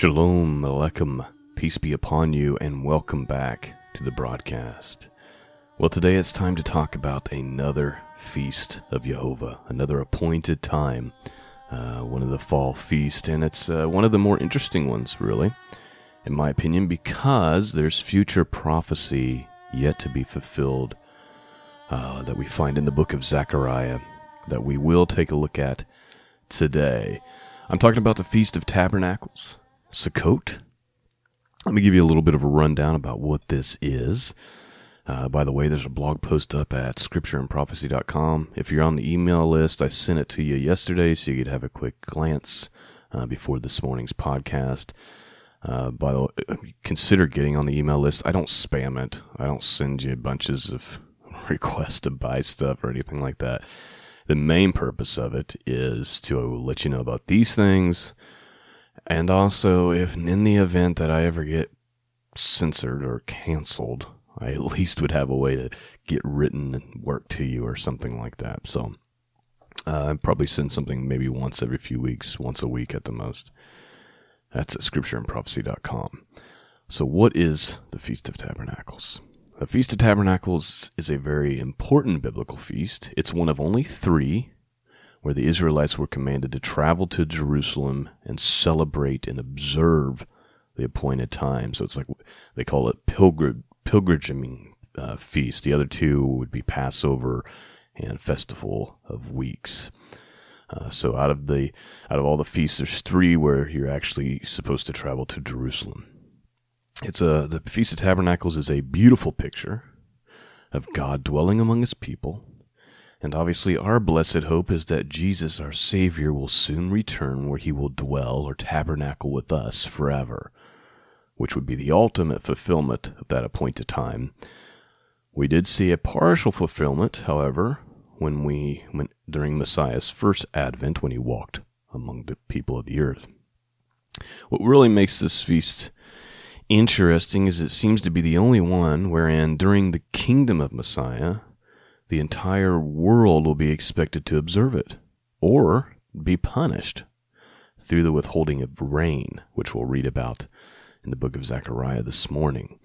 Shalom Aleichem, peace be upon you, and welcome back to the broadcast. Well, today it's time to talk about another feast of Yehovah, another appointed time, one of the fall feasts, and it's one of the more interesting ones, really, in my opinion, because there's future prophecy yet to be fulfilled that we find in the book of Zechariah that we will take a look at today. I'm talking about the Feast of Tabernacles, Sukkot. Let me give you a little bit of a rundown about what this is. By the way, there's a blog post up at scriptureandprophecy.com. If you're on the email list, I sent it to you yesterday so you could have a quick glance before this morning's podcast. By the way, consider getting on the email list. I don't spam it. I don't send you bunches of requests to buy stuff or anything like that. The main purpose of it is to let you know about these things. And also, if in the event that I ever get censored or canceled, I at least would have a way to get written work to you or something like that. So I'd probably send something maybe once every few weeks, once a week at the most. That's at scriptureandprophecy.com. So what is the Feast of Tabernacles? The Feast of Tabernacles is a very important biblical feast. It's one of only three where the Israelites were commanded to travel to Jerusalem and celebrate and observe the appointed time. So it's like, they call it pilgrimaging feast. The other two would be Passover and Festival of Weeks. So out of all the feasts, there's three where you're actually supposed to travel to Jerusalem. The Feast of Tabernacles is a beautiful picture of God dwelling among His people. And obviously our blessed hope is that Jesus, our Savior, will soon return where He will dwell or tabernacle with us forever, which would be the ultimate fulfillment of that appointed time. We did see a partial fulfillment, however, during Messiah's first advent when He walked among the people of the earth. What really makes this feast interesting is it seems to be the only one wherein during the kingdom of Messiah, the entire world will be expected to observe it, or be punished through the withholding of rain, which we'll read about in the book of Zechariah this morning.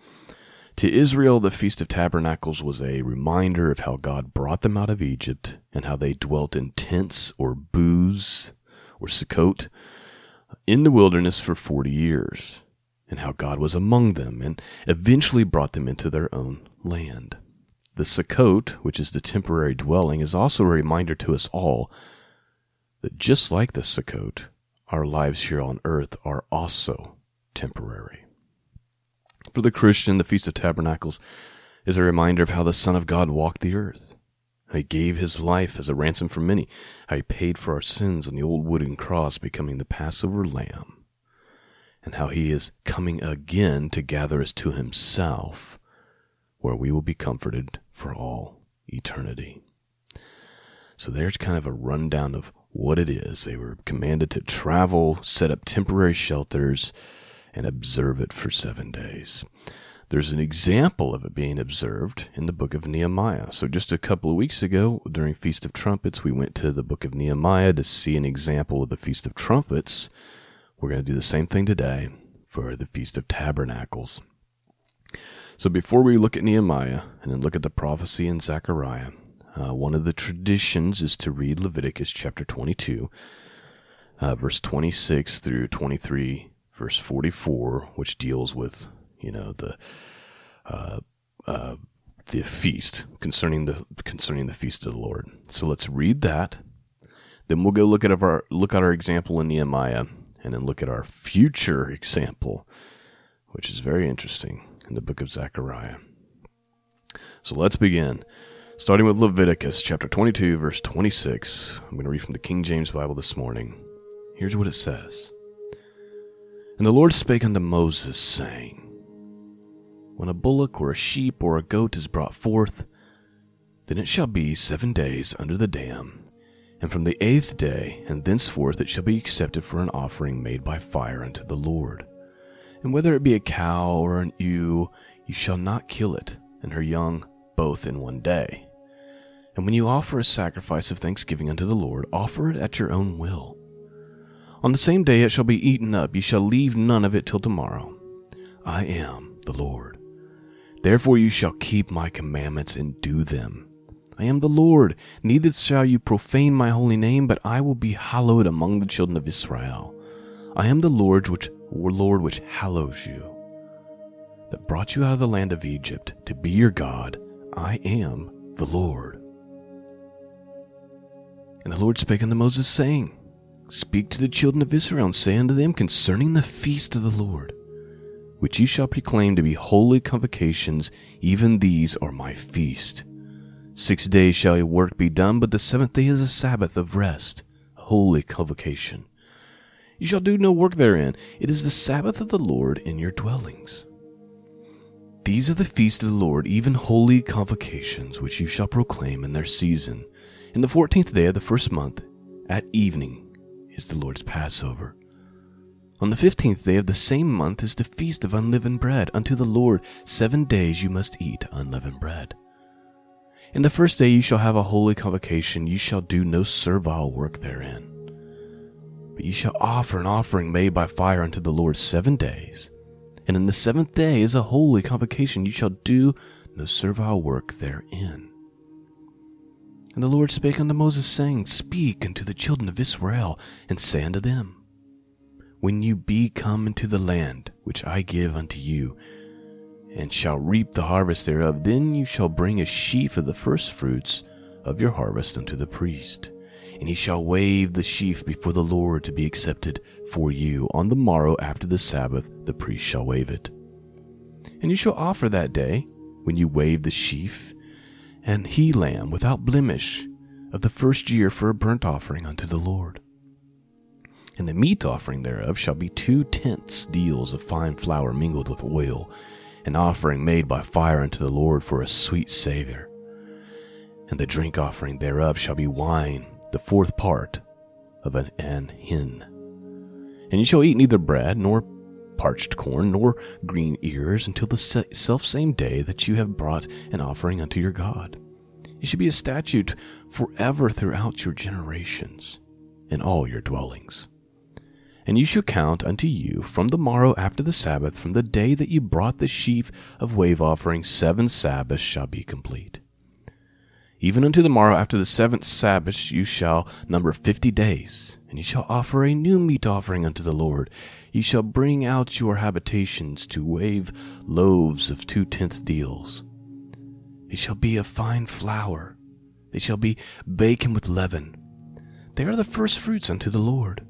To Israel, the Feast of Tabernacles was a reminder of how God brought them out of Egypt and how they dwelt in tents or booths or Sukkot in the wilderness for 40 years, and how God was among them and eventually brought them into their own land. The Sukkot, which is the temporary dwelling, is also a reminder to us all that just like the Sukkot, our lives here on earth are also temporary. For the Christian, the Feast of Tabernacles is a reminder of how the Son of God walked the earth, how He gave His life as a ransom for many, how He paid for our sins on the old wooden cross, becoming the Passover lamb, and how He is coming again to gather us to Himself, where we will be comforted for all eternity. So there's kind of a rundown of what it is. They were commanded to travel, set up temporary shelters, and observe it for 7 days. There's an example of it being observed in the book of Nehemiah. So just a couple of weeks ago, during Feast of Trumpets, we went to the book of Nehemiah to see an example of the Feast of Trumpets. We're going to do the same thing today for the Feast of Tabernacles. So before we look at Nehemiah and then look at the prophecy in Zechariah, one of the traditions is to read Leviticus chapter 22, verse 26 through 23, verse 44, which deals with, the feast concerning the feast of the Lord. So let's read that. Then we'll go look at our example in Nehemiah, and then look at our future example, which is very interesting, in the book of Zechariah. So let's begin, starting with Leviticus chapter 22, verse 26. I'm going to read from the King James Bible this morning. Here's what it says. And the Lord spake unto Moses, saying, When a bullock or a sheep or a goat is brought forth, then it shall be 7 days under the dam, and from the 8th day and thenceforth it shall be accepted for an offering made by fire unto the Lord. And whether it be a cow or an ewe, you shall not kill it, and her young, both in 1 day. And when you offer a sacrifice of thanksgiving unto the Lord, offer it at your own will. On the same day it shall be eaten up. Ye shall leave none of it till tomorrow. I am the Lord. Therefore you shall keep my commandments and do them. I am the Lord. Neither shall you profane my holy name, but I will be hallowed among the children of Israel. I am the Lord which hallows you, that brought you out of the land of Egypt to be your God. I am the Lord. And the Lord spake unto Moses, saying, Speak to the children of Israel, and say unto them concerning the feast of the Lord, which ye shall proclaim to be holy convocations, even these are my feast. 6 days shall your work be done, but the seventh day is a Sabbath of rest, a holy convocation. You shall do no work therein. It is the Sabbath of the Lord in your dwellings. These are the feasts of the Lord, even holy convocations, which you shall proclaim in their season. In the 14th day of the first month, at evening, is the Lord's Passover. On the 15th day of the same month is the feast of unleavened bread. Unto the Lord 7 days you must eat unleavened bread. In the first day you shall have a holy convocation. You shall do no servile work therein. But you shall offer an offering made by fire unto the Lord 7 days. And in the seventh day is a holy convocation. You shall do no servile work therein. And the Lord spake unto Moses, saying, Speak unto the children of Israel, and say unto them, When you be come into the land which I give unto you, and shall reap the harvest thereof, then you shall bring a sheaf of the first fruits of your harvest unto the priest. And he shall wave the sheaf before the Lord to be accepted for you. On the morrow after the Sabbath, the priest shall wave it. And you shall offer that day, when you wave the sheaf, an he-lamb without blemish of the first year for a burnt offering unto the Lord. And the meat offering thereof shall be 2/10 deals of fine flour mingled with oil, an offering made by fire unto the Lord for a sweet savour. And the drink offering thereof shall be wine, the fourth part of an hin. And you shall eat neither bread, nor parched corn, nor green ears, until the selfsame day that you have brought an offering unto your God. It should be a statute forever throughout your generations, in all your dwellings. And you shall count unto you from the morrow after the Sabbath, from the day that you brought the sheaf of wave offering, 7 Sabbaths shall be complete. Even unto the morrow after the 7th Sabbath you shall number 50 days, and ye shall offer a new meat offering unto the Lord. Ye shall bring out your habitations to wave loaves of 2/10 deals. They shall be of fine flour, they shall be baken with leaven. They are the first fruits unto the Lord.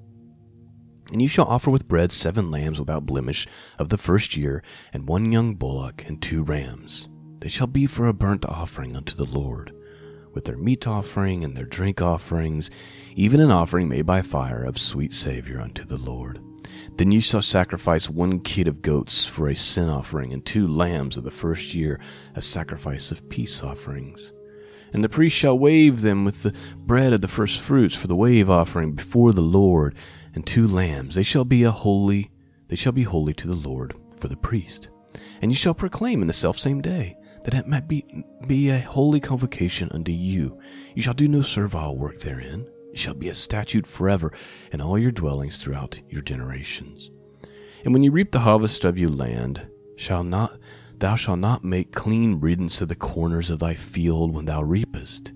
And you shall offer with bread 7 lambs without blemish of the first year, and 1 young bullock, and 2 rams. They shall be for a burnt offering unto the Lord, with their meat offering and their drink offerings, even an offering made by fire of sweet savour unto the Lord. Then you shall sacrifice 1 kid of goats for a sin offering, and 2 lambs of the first year, a sacrifice of peace offerings. And the priest shall wave them with the bread of the first fruits for the wave offering before the Lord, and 2 lambs. They shall be holy to the Lord for the priest. And you shall proclaim in the selfsame day, that it might be a holy convocation unto you. You shall do no servile work therein. It shall be a statute forever in all your dwellings throughout your generations. And when you reap the harvest of your land, thou shalt not make clean riddance of the corners of thy field when thou reapest.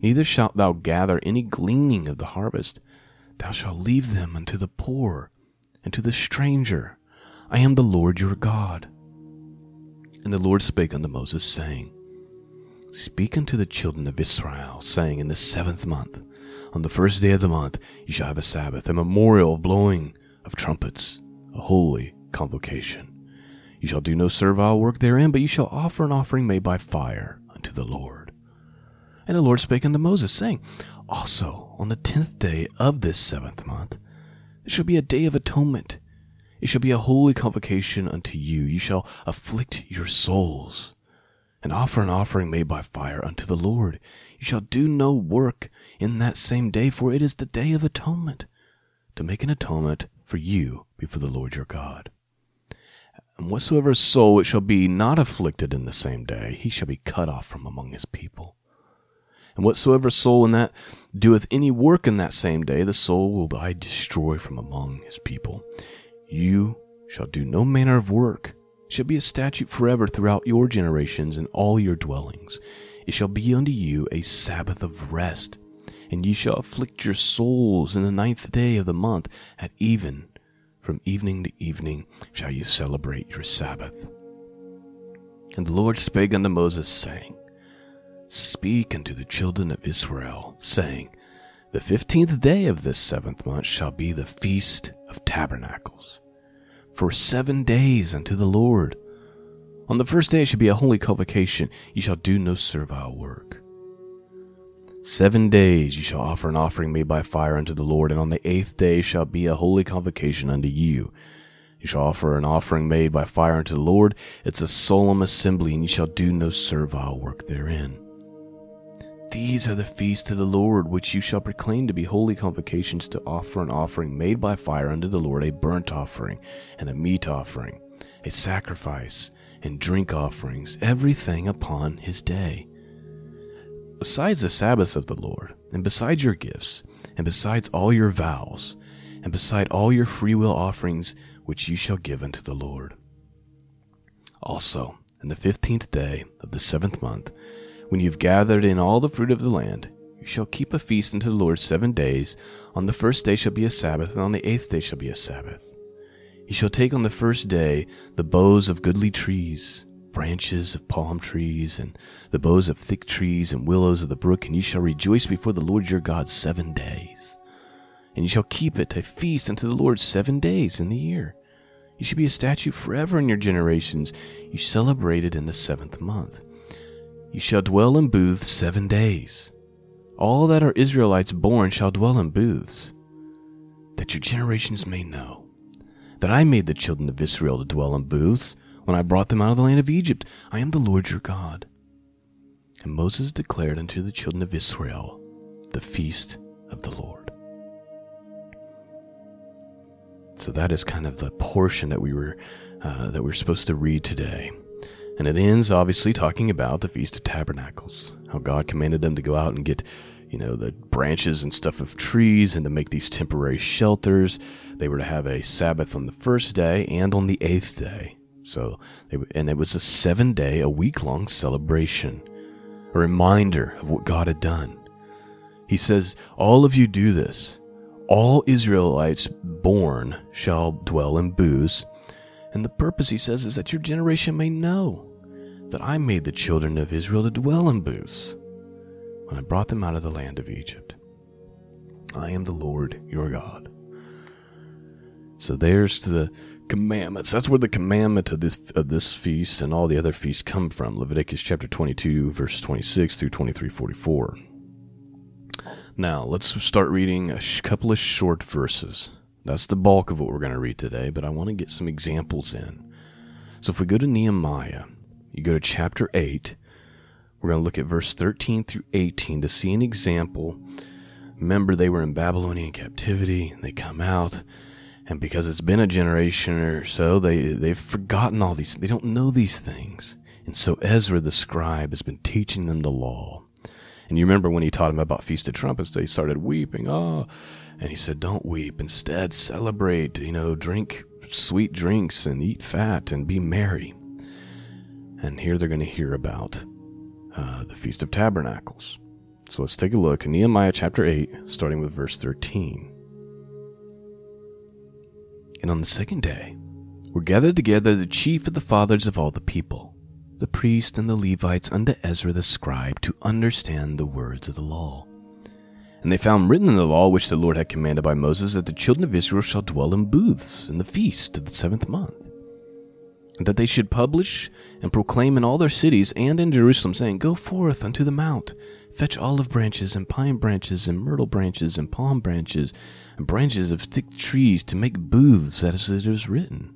Neither shalt thou gather any gleaning of the harvest. Thou shalt leave them unto the poor and to the stranger. I am the Lord your God. And the Lord spake unto Moses, saying, Speak unto the children of Israel, saying, In the 7th month, on the 1st day of the month, you shall have a Sabbath, a memorial of blowing of trumpets, a holy convocation. You shall do no servile work therein, but you shall offer an offering made by fire unto the Lord. And the Lord spake unto Moses, saying, Also on the 10th day of this 7th month, there shall be a day of atonement. It shall be a holy convocation unto you. You shall afflict your souls, and offer an offering made by fire unto the Lord. You shall do no work in that same day, for it is the day of atonement, to make an atonement for you before the Lord your God. And whatsoever soul it shall be not afflicted in the same day, he shall be cut off from among his people. And whatsoever soul in that doeth any work in that same day, the soul will I destroy from among his people. You shall do no manner of work. It shall be a statute forever throughout your generations and all your dwellings. It shall be unto you a Sabbath of rest, and ye shall afflict your souls in the 9th day of the month at even. From evening to evening shall you celebrate your Sabbath. And the Lord spake unto Moses, saying, Speak unto the children of Israel, saying, The 15th day of this 7th month shall be the Feast of Tabernacles, for 7 days unto the Lord. On the first day it shall be a holy convocation. Ye shall do no servile work. 7 days ye shall offer an offering made by fire unto the Lord, and on the 8th day shall be a holy convocation unto you. You shall offer an offering made by fire unto the Lord. It's a solemn assembly, and ye shall do no servile work therein. These are the feasts of the Lord, which you shall proclaim to be holy convocations, to offer an offering made by fire unto the Lord, a burnt offering, and a meat offering, a sacrifice, and drink offerings, everything upon his day. Besides the Sabbaths of the Lord, and besides your gifts, and besides all your vows, and beside all your freewill offerings, which you shall give unto the Lord. Also, in the 15th day of the 7th month, when you have gathered in all the fruit of the land, you shall keep a feast unto the Lord 7 days. On the first day shall be a Sabbath, and on the 8th day shall be a Sabbath. You shall take on the first day the boughs of goodly trees, branches of palm trees, and the boughs of thick trees, and willows of the brook, and ye shall rejoice before the Lord your God 7 days. And ye shall keep it a feast unto the Lord 7 days in the year. It shall be a statute forever in your generations. You celebrate it in the 7th month. You shall dwell in booths 7 days. All that are Israelites born shall dwell in booths, that your generations may know that I made the children of Israel to dwell in booths, when I brought them out of the land of Egypt. I am the Lord your God. And Moses declared unto the children of Israel the feast of the Lord. So that is kind of the portion that we're supposed to read today. And it ends, obviously, talking about the Feast of Tabernacles, how God commanded them to go out and get, the branches and stuff of trees, and to make these temporary shelters. They were to have a Sabbath on the first day and on the 8th day. And it was a 7-day, a week-long celebration, a reminder of what God had done. He says, all of you do this. All Israelites born shall dwell in booths. And the purpose, he says, is that your generation may know that I made the children of Israel to dwell in booths when I brought them out of the land of Egypt. I am the Lord your God. So there's the commandments. That's where the commandment of this feast and all the other feasts come from. Leviticus chapter 22, verse 26 through 23:44. Now, let's start reading a couple of short verses. That's the bulk of what we're going to read today, but I want to get some examples in. So if we go to Nehemiah, you go to chapter 8, we're going to look at verse 13 through 18 to see an example. Remember, they were in Babylonian captivity, and they come out, and because it's been a generation or so, they've forgotten all these. They don't know these things. And so Ezra the scribe has been teaching them the law. And you remember when he taught them about Feast of Trumpets, they started weeping. Oh, and he said, don't weep. Instead, celebrate, drink sweet drinks and eat fat and be merry. And here they're going to hear about the Feast of Tabernacles. So let's take a look in Nehemiah chapter 8, starting with verse 13. And on the second day were gathered together the chief of the fathers of all the people, the priests and the Levites, unto Ezra the scribe, to understand the words of the law. And they found written in the law which the Lord had commanded by Moses, that the children of Israel shall dwell in booths in the feast of the 7th month, and that they should publish and proclaim in all their cities and in Jerusalem, saying, Go forth unto the mount, fetch olive branches and pine branches and myrtle branches and palm branches and branches of thick trees, to make booths, as it is written.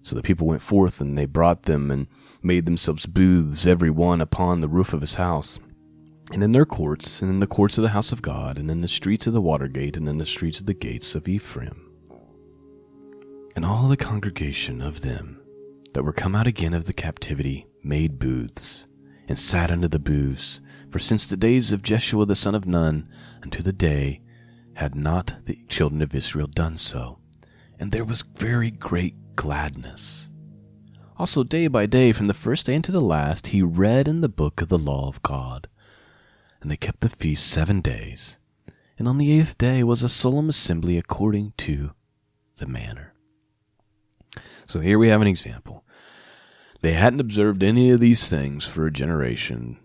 So the people went forth, and they brought them and made themselves booths, every one upon the roof of his house, and in their courts, and in the courts of the house of God, and in the streets of the water gate, and in the streets of the gates of Ephraim. And all the congregation of them that were come out again of the captivity made booths, and sat under the booths, for since the days of Jeshua the son of Nun unto the day had not the children of Israel done so, and there was very great gladness. Also day by day from the first day unto the last he read in the book of the law of God. And they kept the feast 7 days, and on the 8th day was a solemn assembly according to the manner. So here we have an example. They hadn't observed any of these things for a generation.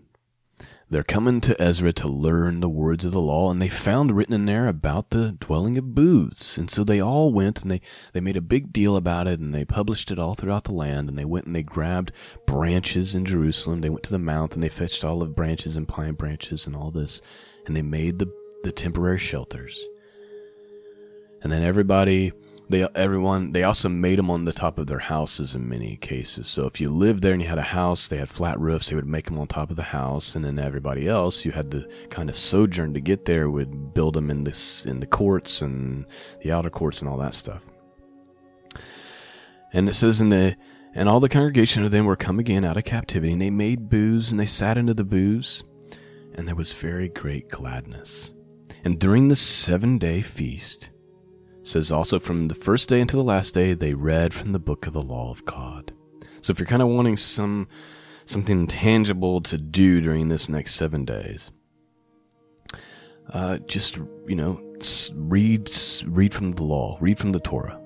They're coming to Ezra to learn the words of the law, and they found written in there about the dwelling of booths. And so they all went, and they made a big deal about it, and they published it all throughout the land. And they went and they grabbed branches in Jerusalem. They went to the mount, and they fetched olive branches and pine branches and all this. And they made the temporary shelters. And then they also made them on the top of their houses in many cases. So if you lived there and you had a house, they had flat roofs, they would make them on top of the house. And then everybody else, you had to kind of sojourn to get there, would build them in the courts and the outer courts and all that stuff. And it says, and all the congregation of them were come again out of captivity, and they made booths, and they sat into the booths, and there was very great gladness. And during the 7-day feast, says also from the first day until the last day, they read from the book of the law of God. So if you're kind of wanting something tangible to do during this next 7 days, read from the law, read from the Torah.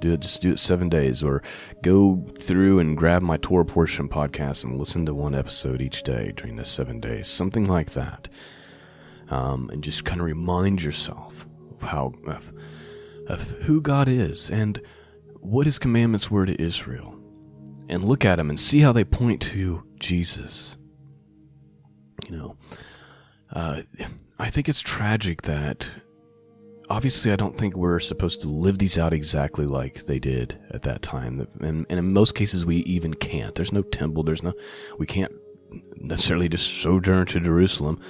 Just do it 7 days, or go through and grab my Torah portion podcast and listen to one episode each day during the 7 days, something like that. And just kind of remind yourself of who God is and what his commandments were to Israel, and look at them and see how they point to Jesus. I think it's tragic that obviously I don't think we're supposed to live these out exactly like they did at that time. And in most cases we even can't. There's no temple. We can't necessarily just sojourn to Jerusalem,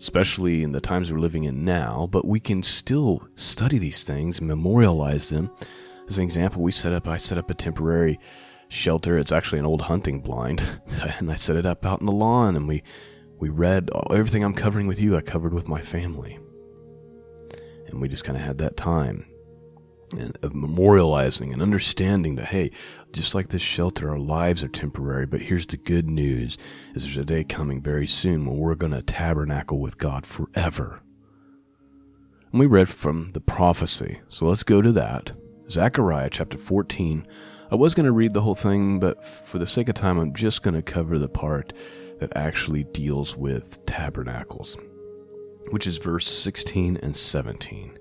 especially in the times we're living in now, but we can still study these things, memorialize them. As an example, I set up a temporary shelter. It's actually an old hunting blind, and I set it up out in the lawn, and we read everything I'm covering with you, I covered with my family. And we just kind of had that time of memorializing and understanding that, hey, just like this shelter, our lives are temporary, but here's the good news, is there's a day coming very soon when we're going to tabernacle with God forever. And we read from the prophecy, so let's go to that. Zechariah chapter 14. I was going to read the whole thing, but for the sake of time, I'm just going to cover the part that actually deals with tabernacles, which is verse 16 and 17.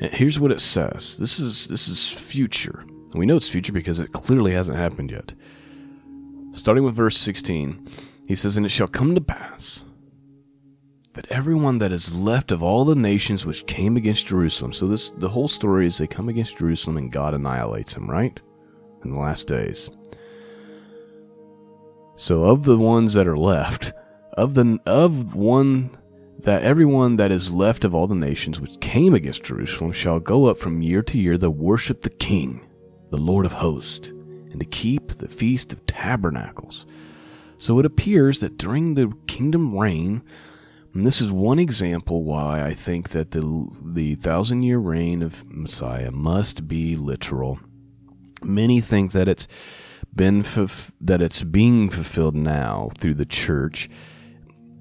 And here's what it says. This is future. We know it's future because it clearly hasn't happened yet. Starting with verse 16, he says, "And it shall come to pass that everyone that is left of all the nations which came against Jerusalem." So the whole story is they come against Jerusalem and God annihilates them, right? In the last days. So of the ones that are left, that everyone that is left of all the nations which came against Jerusalem shall go up from year to year to worship the King, the Lord of hosts, and to keep the Feast of Tabernacles. So it appears that during the kingdom reign, and this is one example why I think that the 1,000-year reign of Messiah must be literal. Many think that it's being fulfilled now through the church.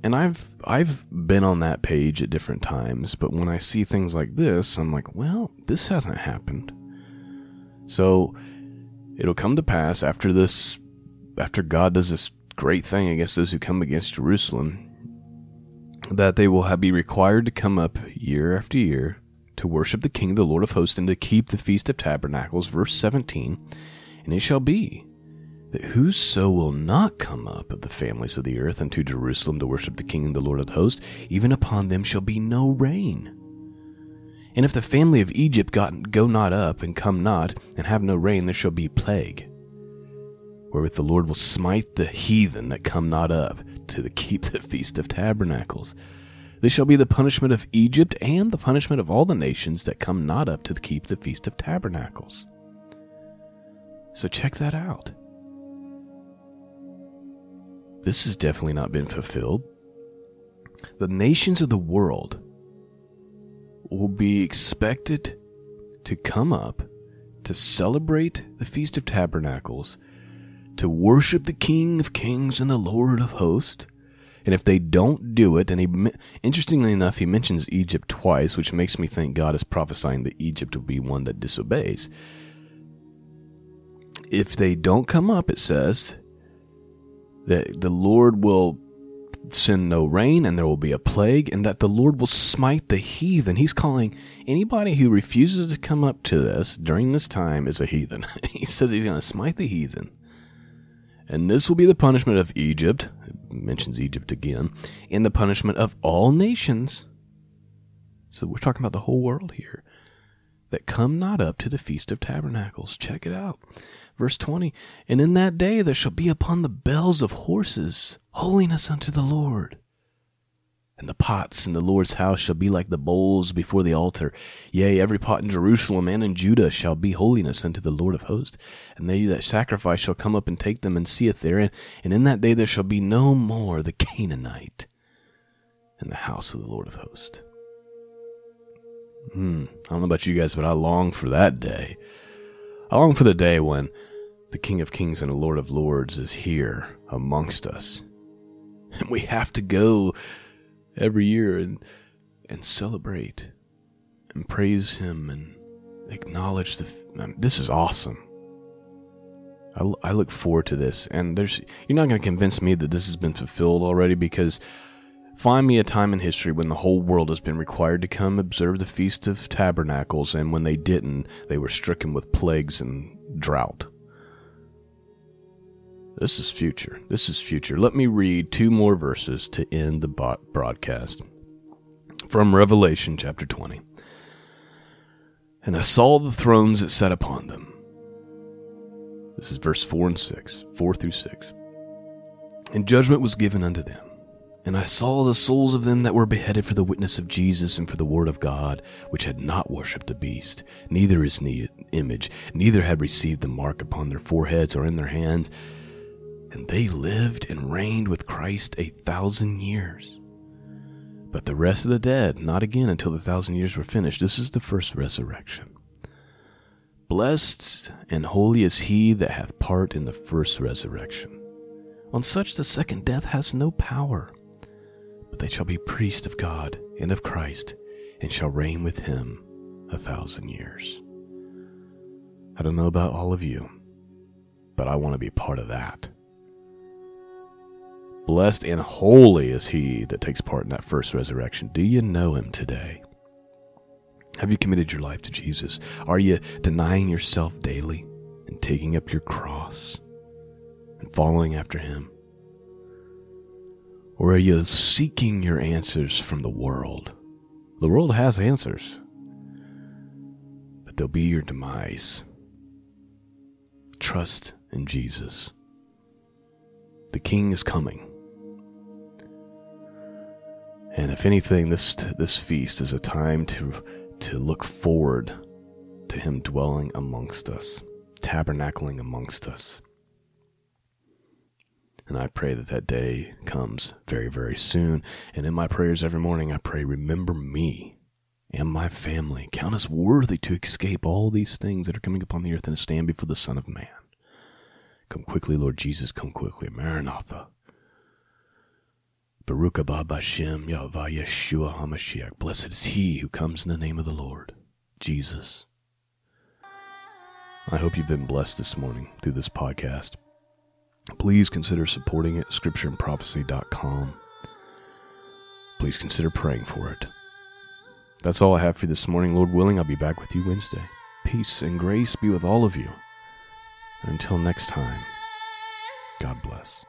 And I've been on that page at different times, but when I see things like this, I'm like, well, this hasn't happened. So it'll come to pass after God does this great thing against those who come against Jerusalem, that they will be required to come up year after year to worship the King, the Lord of hosts, and to keep the Feast of Tabernacles, verse 17, and it shall be that whoso will not come up of the families of the earth unto Jerusalem to worship the King and the Lord of hosts, even upon them shall be no rain. And if the family of Egypt go not up, and come not, and have no rain, there shall be plague, wherewith the Lord will smite the heathen that come not up to keep the Feast of Tabernacles. This shall be the punishment of Egypt, and the punishment of all the nations that come not up to keep the Feast of Tabernacles. So check that out. This has definitely not been fulfilled. The nations of the world will be expected to come up to celebrate the Feast of Tabernacles, to worship the King of Kings and the Lord of Hosts. And if they don't do it, and interestingly enough, he mentions Egypt twice, which makes me think God is prophesying that Egypt will be one that disobeys. If they don't come up, it says that the Lord will send no rain and there will be a plague, and that the Lord will smite the heathen. He's calling anybody who refuses to come up to this during this time is a heathen. He says he's going to smite the heathen. And this will be the punishment of Egypt. It mentions Egypt again. And the punishment of all nations. So we're talking about the whole world here. That come not up to the Feast of Tabernacles. Check it out. Verse 20. And in that day there shall be upon the bells of horses holiness unto the Lord. And the pots in the Lord's house shall be like the bowls before the altar. Yea, every pot in Jerusalem and in Judah shall be holiness unto the Lord of hosts. And they that sacrifice shall come up and take them and seeth therein. And in that day there shall be no more the Canaanite in the house of the Lord of hosts. I don't know about you guys, but I long for that day. I long for the day when the King of Kings and the Lord of Lords is here amongst us. And we have to go every year and celebrate and praise him and acknowledge this is awesome. I look forward to this, and you're not going to convince me that this has been fulfilled already, because find me a time in history when the whole world has been required to come observe the Feast of Tabernacles, and when they didn't, they were stricken with plagues and drought. This is future. This is future. Let me read two more verses to end the broadcast. From Revelation chapter 20. And I saw the thrones that sat upon them. This is verse 4 through 6. And judgment was given unto them. And I saw the souls of them that were beheaded for the witness of Jesus and for the word of God, which had not worshipped the beast, neither his image, neither had received the mark upon their foreheads or in their hands. And they lived and reigned with Christ 1,000 years. But the rest of the dead, not again until the 1,000 years were finished. This is the first resurrection. Blessed and holy is he that hath part in the first resurrection. On such the second death has no power. But they shall be priests of God and of Christ, and shall reign with him 1,000 years. I don't know about all of you, but I want to be part of that. Blessed and holy is he that takes part in that first resurrection. Do you know him today? Have you committed your life to Jesus? Are you denying yourself daily and taking up your cross and following after him? Or are you seeking your answers from the world? The world has answers, but they'll be your demise. Trust in Jesus. The King is coming. And if anything, this feast is a time to look forward to him dwelling amongst us, tabernacling amongst us. And I pray that that day comes very, very soon. And in my prayers every morning, I pray, remember me and my family. Count us worthy to escape all these things that are coming upon the earth and to stand before the Son of Man. Come quickly, Lord Jesus, come quickly. Maranatha. Baruch Abba Hashem, Yahweh Yeshua HaMashiach. Blessed is he who comes in the name of the Lord, Jesus. I hope you've been blessed this morning through this podcast. Please consider supporting it, scriptureandprophecy.com. Please consider praying for it. That's all I have for you this morning. Lord willing, I'll be back with you Wednesday. Peace and grace be with all of you. Until next time, God bless.